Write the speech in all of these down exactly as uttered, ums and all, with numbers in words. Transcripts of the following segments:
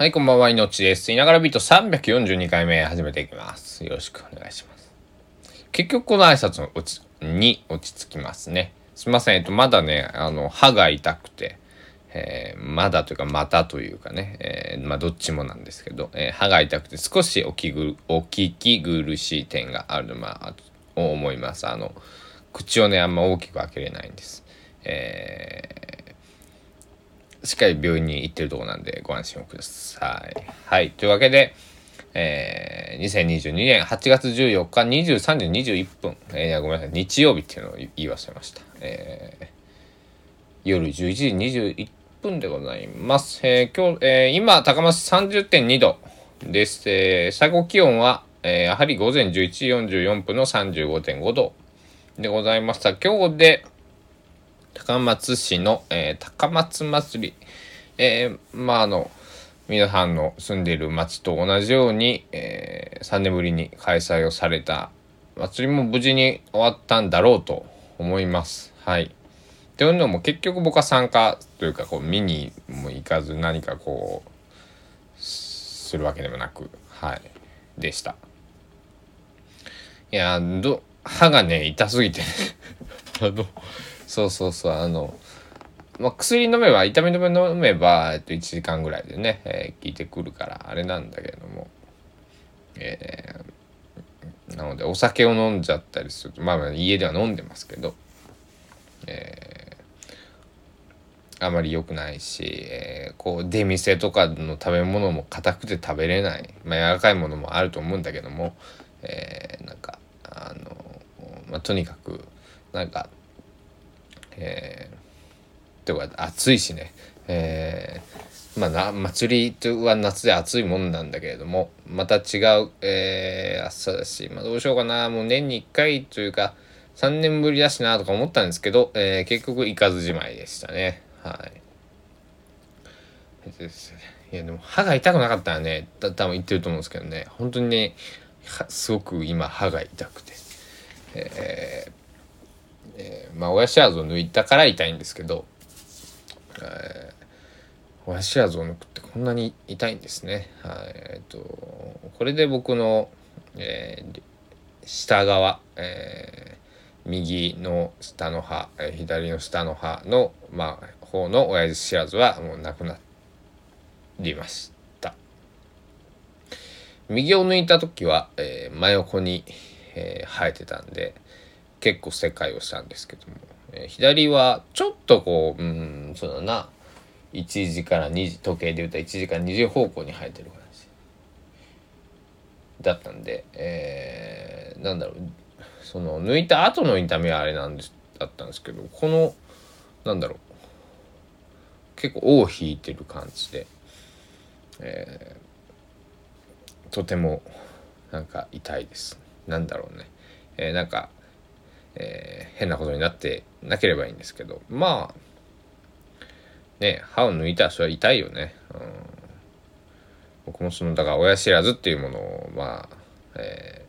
はい、こんばんは、いのちです。いながらビートさんびゃくよんじゅうにかいめ始めていきます。よろしくお願いします。結局この挨拶の落ちに落ち着きますね。すみません、えっと、まだね、あの、歯が痛くて、えー、まだというか、またというかね、えー、まあ、どっちもなんですけど、えー、歯が痛くて少しおきぐ、お聞き苦しい点がある、まあ、を思います。あの、口をね、あんま大きく開けれないんです。えーしっかり病院に行ってるところなんでご安心をください。はい。というわけで、えー、にせんにじゅうにねんはちがつじゅうよっかにじゅうさんじにじゅういっぷん、えー、ごめんなさい、日曜日っていうのを言い忘れました。えー、夜じゅういちじにじゅういっぷんでございます。えー、今日、えー、今、高松 さんじゅってんにどです。えー、最高気温は、えー、やはり午前じゅういちじよんじゅうよんぷんの さんじゅうごてんごどでございました。今日で、高松市の、えー、高松祭り、えー、まああの皆さんの住んでいる町と同じように、えー、さんねんぶりに開催をされた祭りも無事に終わったんだろうと思います。はい。というのも結局僕は参加というかこう見にも行かず何かこうするわけでもなく、はいでした。いやど歯がね痛すぎてあの。そうそうそう、あの、まあ、薬飲めば、痛み止め飲めば、えっと、いちじかんぐらいでね、えー、効いてくるから、あれなんだけども、えー、なので、お酒を飲んじゃったりすると、まあ、まあ家では飲んでますけど、えー、あまり良くないし、えー、こう、出店とかの食べ物も硬くて食べれない、まあ、柔らかいものもあると思うんだけども、えー、なんか、あの、まあ、とにかく、なんか、えー、とか暑いしね、えー、まあな祭りは夏で暑いもんなんだけれどもまた違う、えー、暑さだし、まあ、どうしようかなもう年にいっかいというかさんねんぶりだしなとか思ったんですけど、えー、結局行かずじまいでしたね。はいですね。いやでも歯が痛くなかったらね多分言ってると思うんですけどね本当にねすごく今歯が痛くて、えーえー、まあ親知らずを抜いたから痛いんですけど、えー、親知らずを抜くってこんなに痛いんですね。はい、えー、とこれで僕の、えー、下側、えー、右の下の歯、えー、左の下の歯の、まあ、方の親知らずはもうなくなりました。右を抜いた時は、えー、真横に、えー、生えてたんで結構世界をしたんですけども、えー、左はちょっとこう、うん、そうだな、いちじからにじ、時計で言うといちじからにじ方向に生えてる感じだったんで、えー、なんだろう、その抜いた後の痛みはあれなんですだったんですけど、このなんだろう、結構尾を引いてる感じで、えー、とてもなんか痛いです。なんだろうね、えー、なんか。えー、変なことになってなければいいんですけど、まあね歯を抜いたらそれは痛いよね。うん、僕もそのだから親知らずっていうものをまあ、え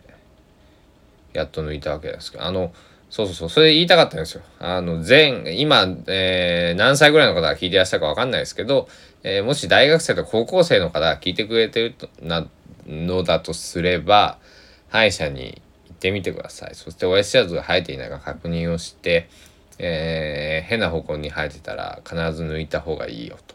ー、やっと抜いたわけですけど、あのそうそうそうそれ言いたかったんですよ。あの前今、えー、何歳ぐらいの方が聞いてらっしゃるかわかんないですけど、えー、もし大学生と高校生の方が聞いてくれてるとなのだとすれば歯医者に行ってみてください。そして親知らずが生えていないか確認をして、えー、変な方向に生えてたら必ず抜いた方がいいよと。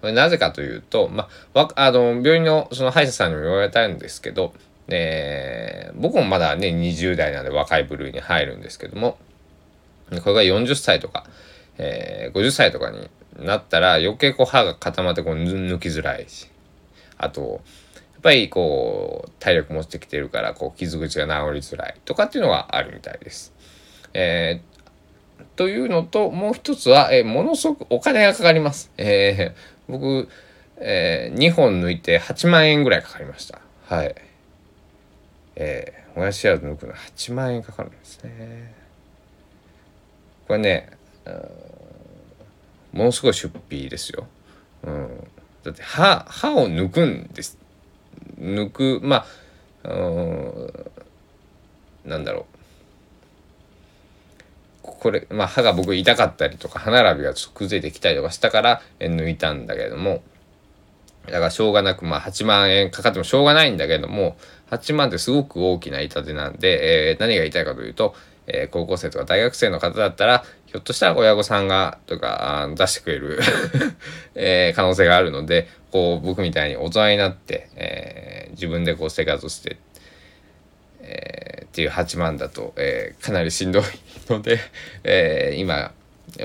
これなぜかというと、まあ、あの病院のその歯医者さんにも言われたんですけど、えー、僕もまだねにじゅうだいなんで若い部類に入るんですけども、これがよんじゅっさいとか、えー、ごじゅっさいとかになったら余計こう歯が固まってこう抜きづらいし、あとやっぱりこう体力も落ちてきてるからこう傷口が治りづらいとかっていうのがあるみたいです。えー、というのともう一つは、えー、ものすごくお金がかかります。えー、僕、えー、にほん抜いてはちまんえんぐらいかかりました。はい。えー、親知らず抜くのはちまんえんかかるんですね。これね、ものすごい出費ですよ。うん、だって歯、歯を抜くんです。抜くまあなんだろうこれ、まあ、歯が僕痛かったりとか歯並びがちょっと崩れてきたりとかしたから抜いたんだけれども、だからしょうがなく、まあはちまんえんかかってもしょうがないんだけども、はちまんってすごく大きな痛手なんで、えー、何が言いたいかというと、えー、高校生とか大学生の方だったら、ひょっとしたら親御さんがとかあ出してくれる、えー、可能性があるので、こう僕みたいに大人になって、えー、自分でこう生活して、えー、っていうはちまんだと、えー、かなりしんどいので、えー、今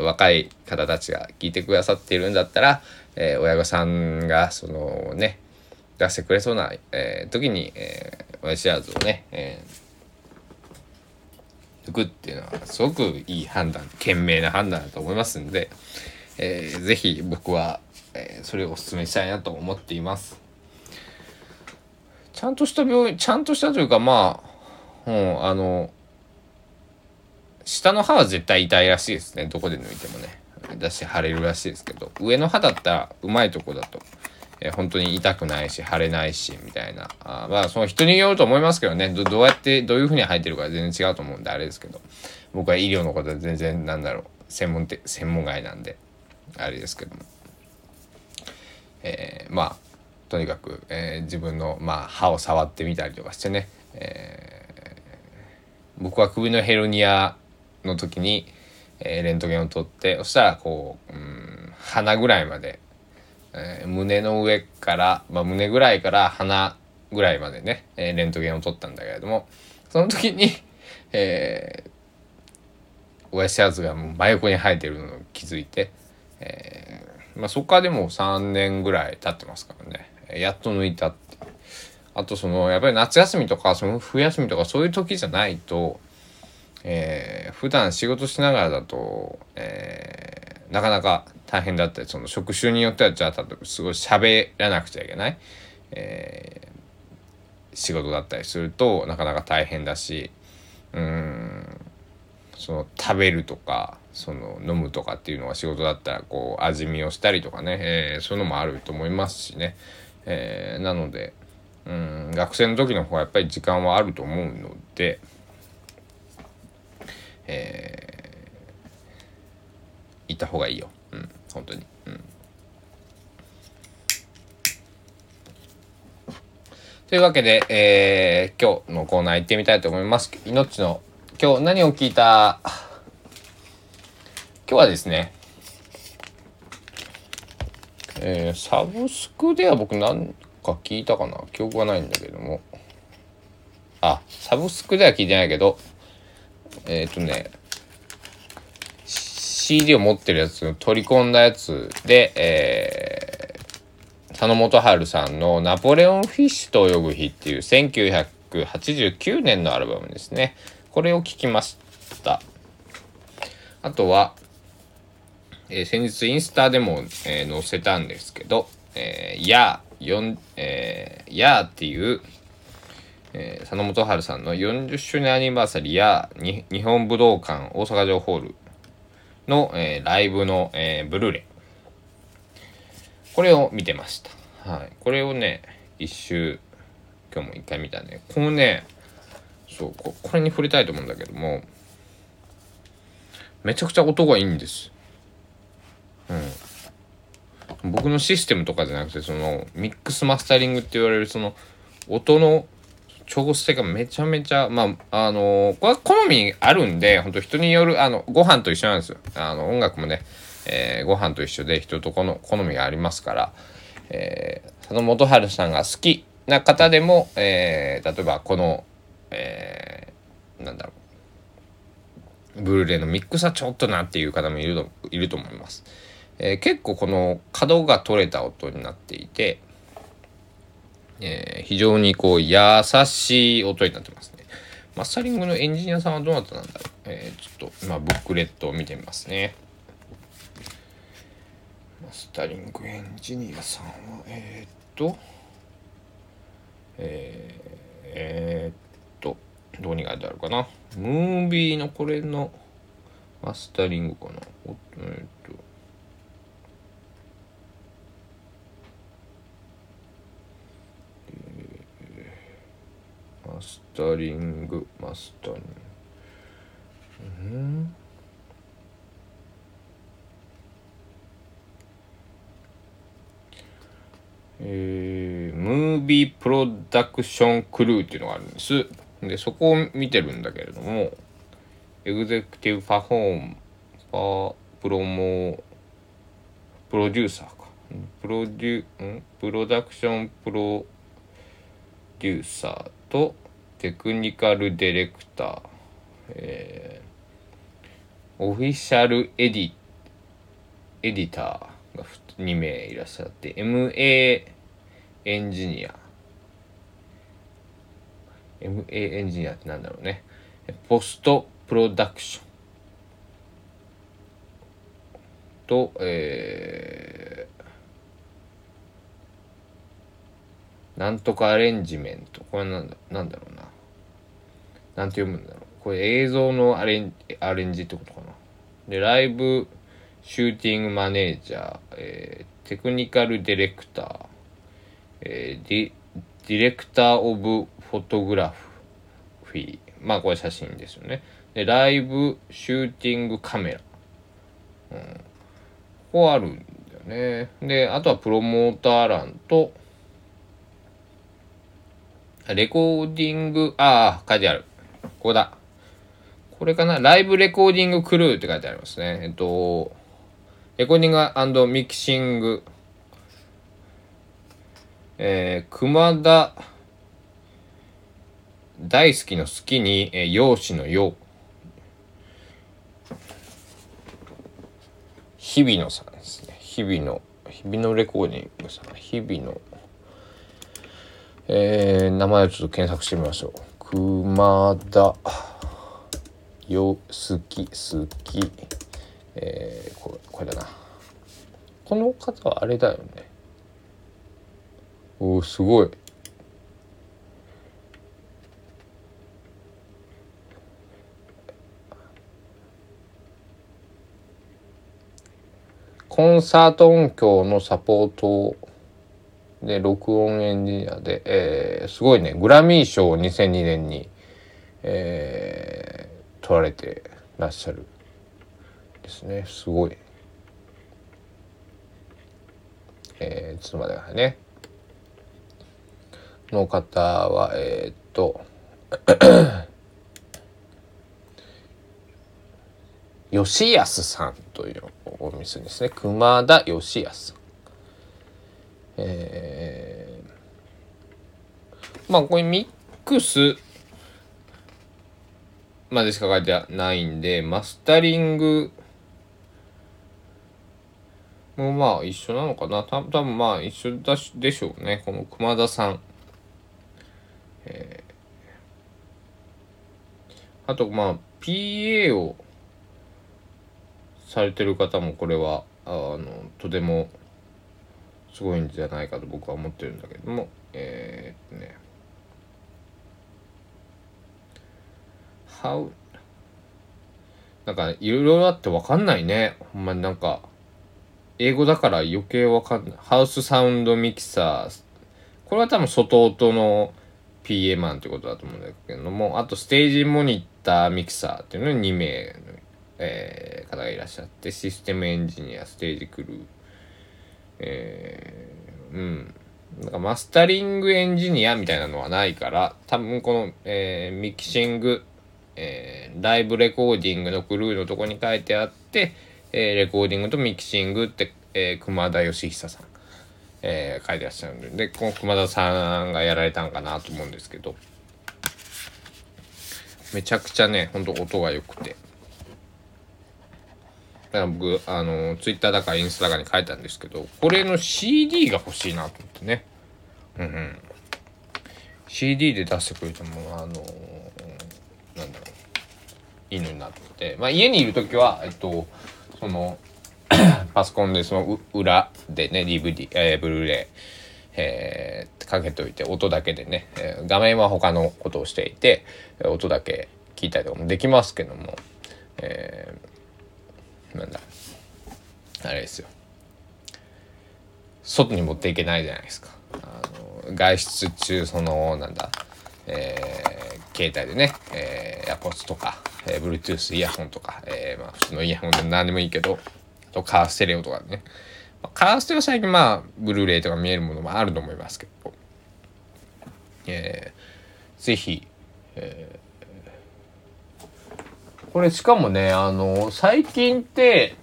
若い方たちが聞いてくださっているんだったら、えー、親御さんがそのね出してくれそうな、えー、時に、えー、親知らずをね、えー抜くっていうのはすごくいい判断、賢明な判断だと思いますんで、えー、ぜひ僕は、えー、それをお勧めしたいなと思っています。ちゃんとした病院、ちゃんとしたというかまあ、うん、あの下の歯は絶対痛いらしいですね。どこで抜いてもね、だし腫れるらしいですけど、上の歯だったらうまいとこだと、えー、本当に痛くないし腫れないしみたいな、あまあその人によると思いますけどね、 ど, どうやってどういう風に生えてるか全然違うと思うんであれですけど、僕は医療のことは全然なんだろう専門て専門外なんであれですけども、えー、まあとにかく、えー、自分の、まあ、歯を触ってみたりとかしてね、えー、僕は首のヘルニアの時に、えー、レントゲンを取って、そしたらこう、うん、鼻ぐらいまで、えー、胸の上から、まあ、胸ぐらいから鼻ぐらいまでね、えー、レントゲンを取ったんだけれども、その時に、えー、親知らずがもう真横に生えてるのを気づいて、えーまあ、そこからでもさんねんぐらい経ってますからね、やっと抜いたって。あとそのやっぱり夏休みとかその冬休みとかそういう時じゃないと、えー、普段仕事しながらだと、えー、なかなか大変だったり、その職種によってはじゃあすごい喋らなくちゃいけない、えー、仕事だったりするとなかなか大変だし、うーんその食べるとかその飲むとかっていうのが仕事だったらこう味見をしたりとかね、えー、そういうのもあると思いますしね、えー、なのでうーん学生の時の方がやっぱり時間はあると思うので、えー、行った方がいいよ、うん本当に、うん。というわけで、えー、今日のコーナー行ってみたいと思います。いのっちの今日何を聞いた。今日はですね、えー、サブスクでは僕何か聞いたかな、記憶はないんだけども、あサブスクでは聞いてないけど、えっとね。シーディー を持ってるやつを取り込んだやつで、えー、佐野元春さんのナポレオンフィッシュと泳ぐ日っていうせんきゅうひゃくはちじゅうきゅうねんのアルバムですね。これを聴きました。あとは、えー、先日インスタでも、えー、載せたんですけど、えー、やーよん、えー、やーっていう、えー、佐野元春さんのよんじゅっしゅうねんアニバーサリーやーに日本武道館大阪城ホールの、えー、ライブの、えー、ブルーレイ、これを見てました。はい、これをね一周今日も一回見たね。このね、そうこれに触れたいと思うんだけども、めちゃくちゃ音がいいんです。うん、僕のシステムとかじゃなくてそのミックスマスタリングって言われるその音の調整がめちゃめちゃ、まあ、あのー、これは好みあるんで、ほんと人による、あの、ご飯と一緒なんですよ。あの、音楽もね、えー、ご飯と一緒で人とこの好みがありますから、えー、佐野元春さんが好きな方でも、えー、例えばこの、えー、なんだろう、ブルーレイのミックスはちょっとなっていう方もいると、いると思います。えー、結構この角が取れた音になっていて、えー、非常にこう優しい音になってますね。マスタリングのエンジニアさんはどなたなんだろう、えー、ちょっと、まあ、ブックレットを見てみますね。マスタリングエンジニアさんはえー、っとえー、えー、っとどうにかであるかな、ムービーのこれのマスタリングかな、おえー、っとマスタリング、マスタリング、うん、ええー、ムービープロダクションクルーっていうのがあるんです。で、そこを見てるんだけれども、エグゼクティブパフォーマー、プロモ、プロデューサーか。プロデュ、ん?プロダクションプロデューサーとテクニカルディレクター、えー、オフィシャルエディ、エディター、にめいいらっしゃって エムエー エンジニア エムエー エンジニアってなんだろうね。ポストプロダクションと、えー、なんとかアレンジメント、これなんだ、なんだろうな、なんて読むんだろう、これ映像のアレン、アレンジってことかな。で、ライブシューティングマネージャー、えー、テクニカルディレクター、えー、ディ、ディレクターオブフォトグラフィー、まあこれ写真ですよね。で、ライブシューティングカメラ、うん、ここあるんだよね。で、あとはプロモーター欄とレコーディング、ああ書いてある、ここだ、これかな、ライブレコーディングクルーって書いてありますね。えっとレコーディング&ミキシング、えー、熊田大好きの好きに、えー、容姿のよう、日々のさんですね。日々の日々のレコーディングさん、日々の、えー、名前をちょっと検索してみましょう。熊田よ好き好き、えー、これ、これだな。この方はあれだよね。おー、すごい。コンサート音響のサポートで録音エンジニアで、えー、すごいね。グラミー賞をにせんにねんに、えー、取られてらっしゃるですね。すごい。えー、ちょっと待ってくださいね。の方はえー、っと吉安さんというお店ですね。熊田吉安さん。えー、まあこれミックスまでしか書いてないんで、マスタリングもまあ一緒なのかな。た多分まあ一緒だしでしょうね。この熊田さん。えー、あとまあ ピーエー をされてる方もこれはあのとてもすごいんじゃないかと僕は思ってるんだけども、えーっとね、How なんかいろいろあって分かんないね。ほんまになんか英語だから余計分かんない。ハウスサウンドミキサー、これは多分外音のピーエー マンってことだと思うんだけども、あとステージモニターミキサーっていうのににめいの、えー、方がいらっしゃって、システムエンジニア、ステージクルー、えー、うん、なんかマスタリングエンジニアみたいなのはないから、多分この、えー、ミキシング、えー、ライブレコーディングのクルーのとこに書いてあって、えー、レコーディングとミキシングって、えー、熊田義久さん、えー、書いてらっしゃるんで、でこの熊田さんがやられたんかなと思うんですけど、めちゃくちゃね、ほんと音が良くて、だから僕あのツイッターだかインスタだかに書いたんですけど、これの シーディー が欲しいなと思ってね、うんうん、シーディー で出してくれてもあのなんだろういいのになと思って、まあ家にいるときはえっとそのパソコンでその裏でね ディーブイディー、えー、ブルーレイ、えー、かけておいて音だけでね、えー、画面は他のことをしていて音だけ聞いたりとかもできますけども、えーなんだあれですよ、外に持っていけないじゃないですか。あの外出中そのなんだ、えー、携帯でね、えー、AirPods とか、えー、Bluetooth イヤホンとか、えーまあ、普通のイヤホンでも何でもいいけど、あとカーステレオとかね、カーストは最近まあブルーレイとか見えるものもあると思いますけど、えー、ぜひ、えー、これしかもね、あの最近って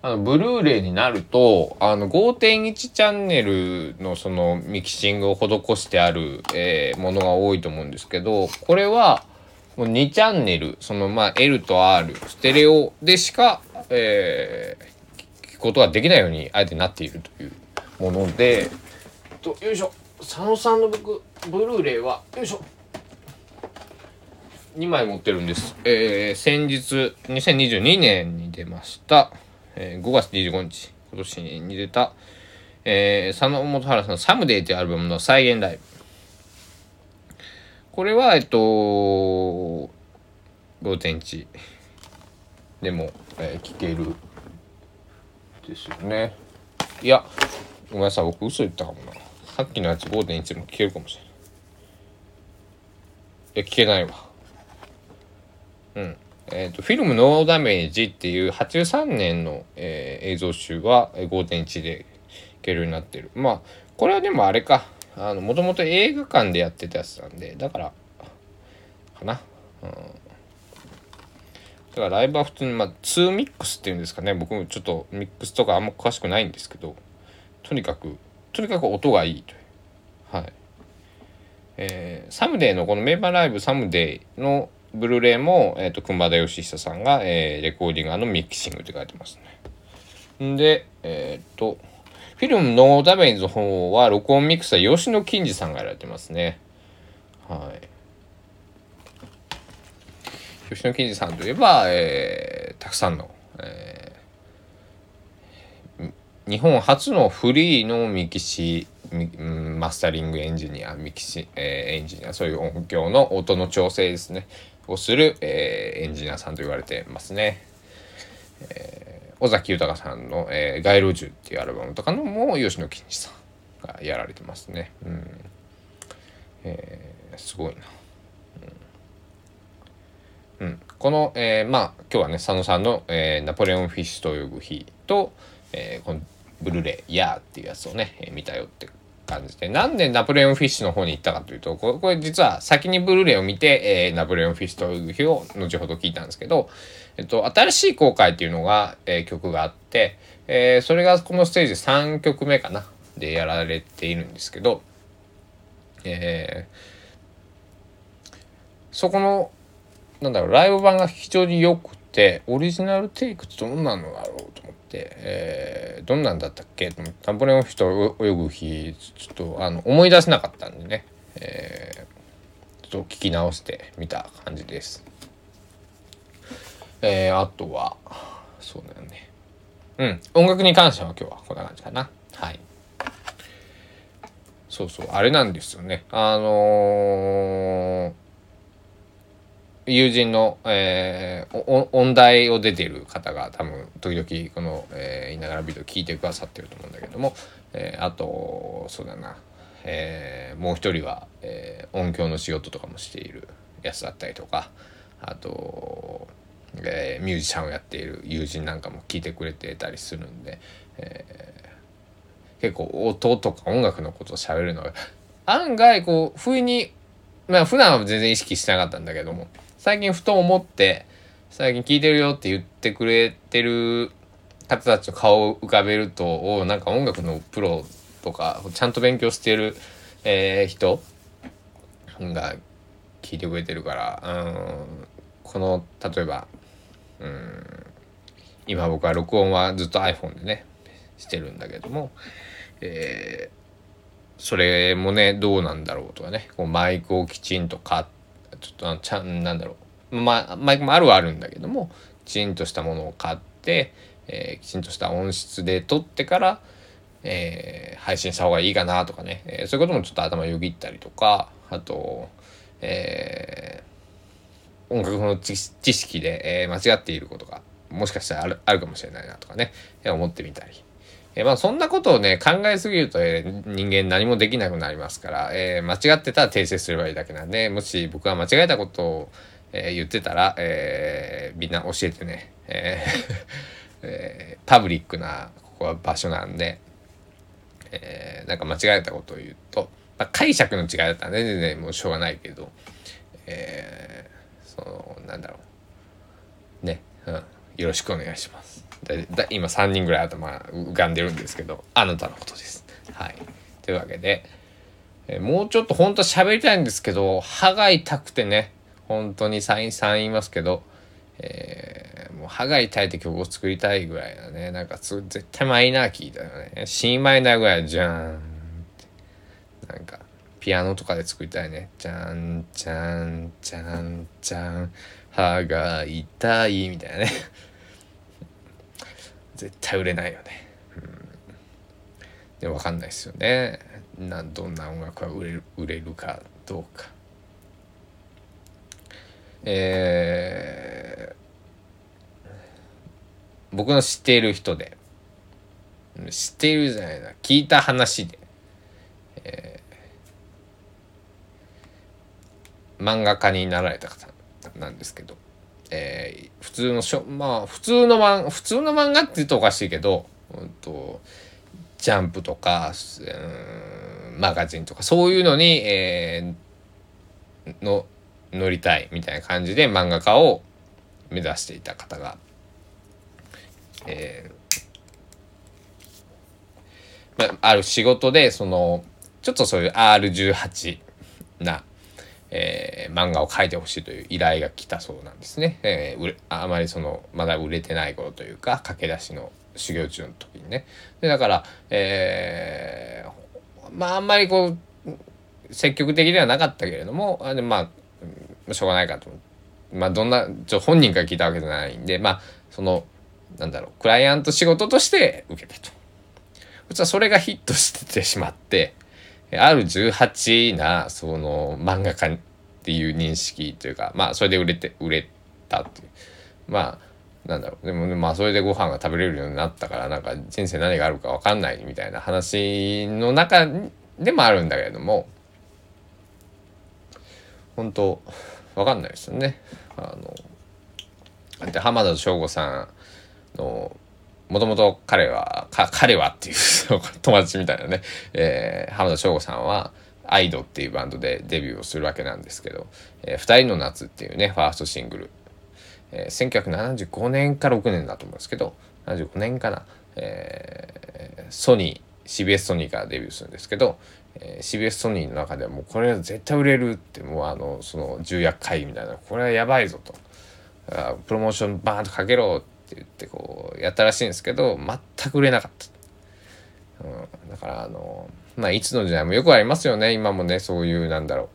あのブルーレイになるとあの ごてんいち チャンネルのそのミキシングを施してある、えー、ものが多いと思うんですけど、これはもうにチャンネル、そのまあ L と R ステレオでしか、えー、聞くことができないようにあえてなっているというもので、とよいしょ、佐野さんの僕ブルーレイはよいしょにまい持ってるんです、えー、先日にせんにじゅうにねんに出ました、えー、ごがつにじゅうごにち今年に出た、えー、佐野元春さんのサムデイというアルバムの再現ライブ、これはえっと ごてんいち でも、えー、聴けるですよね。いやごめんなさい、僕嘘言ったかもな、さっきのやつ ごてんいち でも聴けるかもしれない。いや聴けないわ。うんえっとフィルムノーダメージっていうはちじゅうさんねんの、えー、映像集は ごてんいち で聴けるようになってる。まあこれはでもあれか、あのもともと映画館でやってたやつなんで、だからかな、うん、だからライブは普通にまあツーミックスっていうんですかね、僕もちょっとミックスとかあんま詳しくないんですけど、とにかくとにかく音がいいという、はいえー、サムデイのこのメンバーライブサムデイのブルーレイも、えー、と熊田義久さんが、えー、レコーディング&ミキシングって書いてますね。んでえっ、ー、とフィルムのダメージの方は録音ミクサー吉野金次さんがやられてますね。はい。吉野金次さんといえば、えー、たくさんの、えー、日本初のフリーのミキシマスタリングエンジニアミキシ、えー、エンジニア、そういう音響の音の調整ですねをする、えー、エンジニアさんと言われてますね。えー尾崎豊さんの、えー、街路樹っていうアルバムとかのも吉野金次さんがやられてますね。うん、えー、すごいな。うん、うん、この、えー、まあ今日はね佐野さんの、えー、ナポレオンフィッシュと呼ぶ日と、えー、このブルーレイヤーっていうやつをね、えー、見たよって感じで、なんでナポレオンフィッシュの方に行ったかというと、これ、これ実は先にブルーレイを見て、えー、ナポレオンフィッシュと呼ぶ日を後ほど聞いたんですけど、えっと、新しい公開っていうのが、えー、曲があって、えー、それがこのステージさんきょくめかなでやられているんですけど、えー、そこのなんだろうライブ版が非常に良くて、オリジナルテイクってどんなのだろうと思って、えー、どんなんだったっけと思ってナポレオンフィッシュと泳ぐ日ちょっとあの思い出せなかったんでね、えー、ちょっと聞き直してみた感じです。えー、あとはそうだよね、うん、音楽に関しては今日はこんな感じかな。はい、そうそう、あれなんですよね、あのー、友人の、えー、音大を出ている方が多分時々この、えー、いながらビデオ聞いてくださってると思うんだけども、えー、あとそうだな、えー、もう一人は、えー、音響の仕事とかもしているやつだったりとか、あとえー、ミュージシャンをやっている友人なんかも聞いてくれてたりするんで、えー、結構音とか音楽のことを喋るのが案外こう不意に、まあ普段は全然意識してなかったんだけども、最近ふと思って最近聞いてるよって言ってくれてる方たちの顔を浮かべると、おなんか音楽のプロとかちゃんと勉強してる、えー、人が聞いてくれてるから、うん、この例えばうん今僕は録音はずっと iPhone でねしてるんだけども、えー、それもねどうなんだろうとかね、こうマイクをきちんとかちょっとちゃんなんだろう、ま、マイクもあるはあるんだけどもきちんとしたものを買って、えー、きちんとした音質で撮ってから、えー、配信した方がいいかなとかね、えー、そういうこともちょっと頭よぎったりとか、あと、えー音楽の知識で、えー、間違っていることがもしかしたらあ る, あるかもしれないなとかね、えー、思ってみたり、えーまあ、そんなことをね考えすぎると、えー、人間何もできなくなりますから、えー、間違ってたら訂正すればいいだけなんで、もし僕が間違えたことを、えー、言ってたら、えー、みんな教えてね、えーえー、パブリックなこは場所なんで、えー、なんか間違えたことを言うと、まあ、解釈の違いだったらね、全然もうしょうがないけど、えー、そのなんだろうね、うん、よろしくお願いします。だだ今さんにんぐらい頭浮かんでるんですけど、あなたのことです。はい。というわけで、えー、もうちょっと本当は喋りたいんですけど、歯が痛くてね、本当にサインさん言いますけど、えー、もう歯が痛いって曲を作りたいぐらいだね。なんかつ絶対マイナーキーだよね。C マイナーぐらいじゃーんって。なんかピアノとかで作りたいね。じゃんじゃんじゃんじゃん歯が痛いみたいなね。絶対売れないよね。うん、でも分かんないですよね。などんな音楽が売れる、売れるかどうか。えー、僕の知っている人で知っているじゃないな聞いた話で、えー、漫画家になられた方なんですけど、えー、普通のしょまあ普通の漫普通の漫画って言うとおかしいけど、うんとジャンプとか、うん、マガジンとかそういうのに、えー、の乗りたいみたいな感じで漫画家を目指していた方が、えーまあ、ある仕事でそのちょっとそういう アールじゅうはち な、えー、漫画を描いてほしいという依頼が来たそうなんですね、えー、あまりそのまだ売れてない頃というか駆け出しの修行中の時にね。でだから、えー、まああんまりこう積極的ではなかったけれども、あでまあしょうがないかと思う。まあどんなちょ本人から聞いたわけじゃないんで、まあそのなんだろうクライアント仕事として受けたと。そしたらそれがヒットしてしまって、アールじゅうはち なその漫画家っていう認識というか、まあそれで売れて売れたっていう。まあなんだろうでもまあそれでご飯が食べれるようになったからなんか人生何があるか分かんないみたいな話の中でもあるんだけれども。本当わかんないですよね。あので浜田省吾さんのもともと彼はか彼はっていう友達みたいなね、えー、浜田省吾さんはアイドっていうバンドでデビューをするわけなんですけど、えー、ふたりの夏っていうねファーストシングル、えー、せんきゅうひゃくななじゅうごねんかろくねんだと思うんですけどななじゅうごねんかな、えー、ソニー シービーエス ソニーからデビューするんですけどシービーエス ソニーの中ではもうこれは絶対売れるってもうあのその重役会議みたいなこれはやばいぞとプロモーションバーンとかけろって言ってこうやったらしいんですけど全く売れなかった、うん、だからあのまあいつの時代もよくありますよね。今もねそういうなんだろ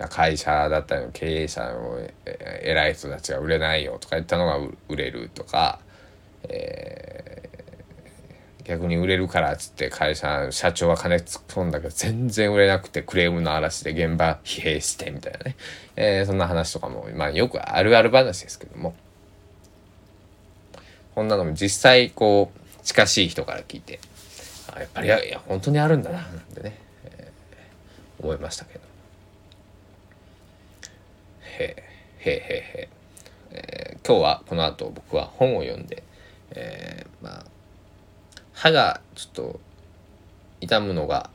う会社だったりの経営者の偉い人たちが売れないよとか言ったのが売れるとか、えー逆に売れるからっつって会社社長は金突っ込んだけど全然売れなくてクレームの嵐で現場疲弊してみたいなね、えー、そんな話とかもまあよくあるある話ですけども、こんなのも実際こう近しい人から聞いてあやっぱりいやいや本当にあるんだななんてね、えー、思いましたけど、へーへーへーへー、えー、今日はこの後僕は本を読んで、えー、まあ歯がちょっと痛むのが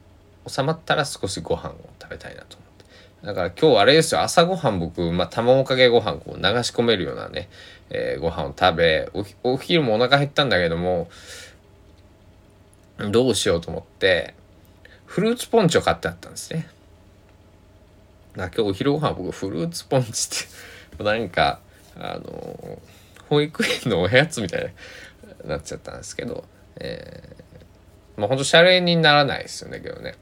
収まったら少しご飯を食べたいなと思って。だから今日あれですよ、朝ごはん僕、まあ、卵かけご飯こう流し込めるようなね、えー、ご飯を食べ、お、お昼もお腹減ったんだけども、どうしようと思って、フルーツポンチを買ってあったんですね。だから今日お昼ご飯僕フルーツポンチって、なんか、あのー、保育園のおやつみたいになっちゃったんですけど、えー、まあほんとシャレにならないですよねけどね、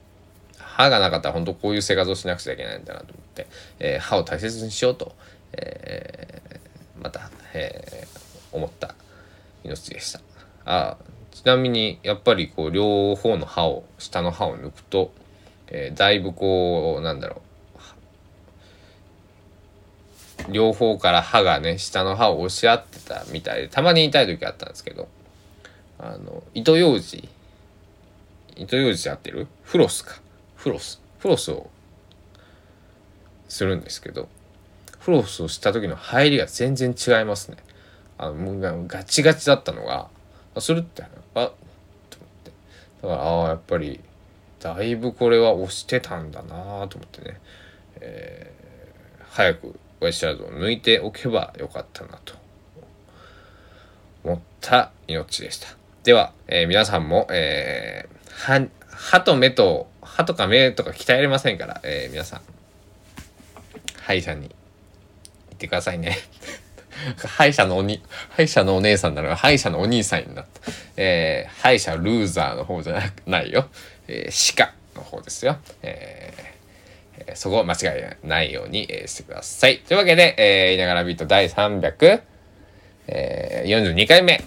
歯がなかったらほんとこういう生活をしなくちゃいけないんだなと思って、えー、歯を大切にしようと、えー、また、えー、思った命でした。あちなみにやっぱりこう両方の歯を下の歯を抜くと、えー、だいぶこうなんだろう両方から歯がね下の歯を押し合ってたみたいでたまに痛い時あったんですけど、あの糸ようじ糸ようじ合ってるフロスかフロスフロスをするんですけどフロスをした時の入りが全然違いますね。あのもうガチガチだったのがするってあだからああやっぱりだいぶこれは押してたんだなと思ってね、えー、早くウェスチャードを抜いておけばよかったなと思った命でした。では、えー、皆さんも、えー、は歯と目と歯とか目とか鍛えられませんから、えー、皆さん歯医者に行ってくださいね。歯医者のおに、歯医者のお姉さんなら歯医者のお兄さんになった。えー、歯医者ルーザーの方じゃないよ。えー、歯科の方ですよ。えー、そこを間違いないようにしてください。というわけで、えー、いながらビート第さんびゃくよんじゅうにかいめ、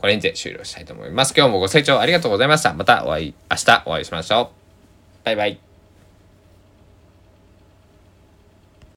これにて終了したいと思います。今日もご清聴ありがとうございました。またお会い、明日お会いしましょう。バイバイ。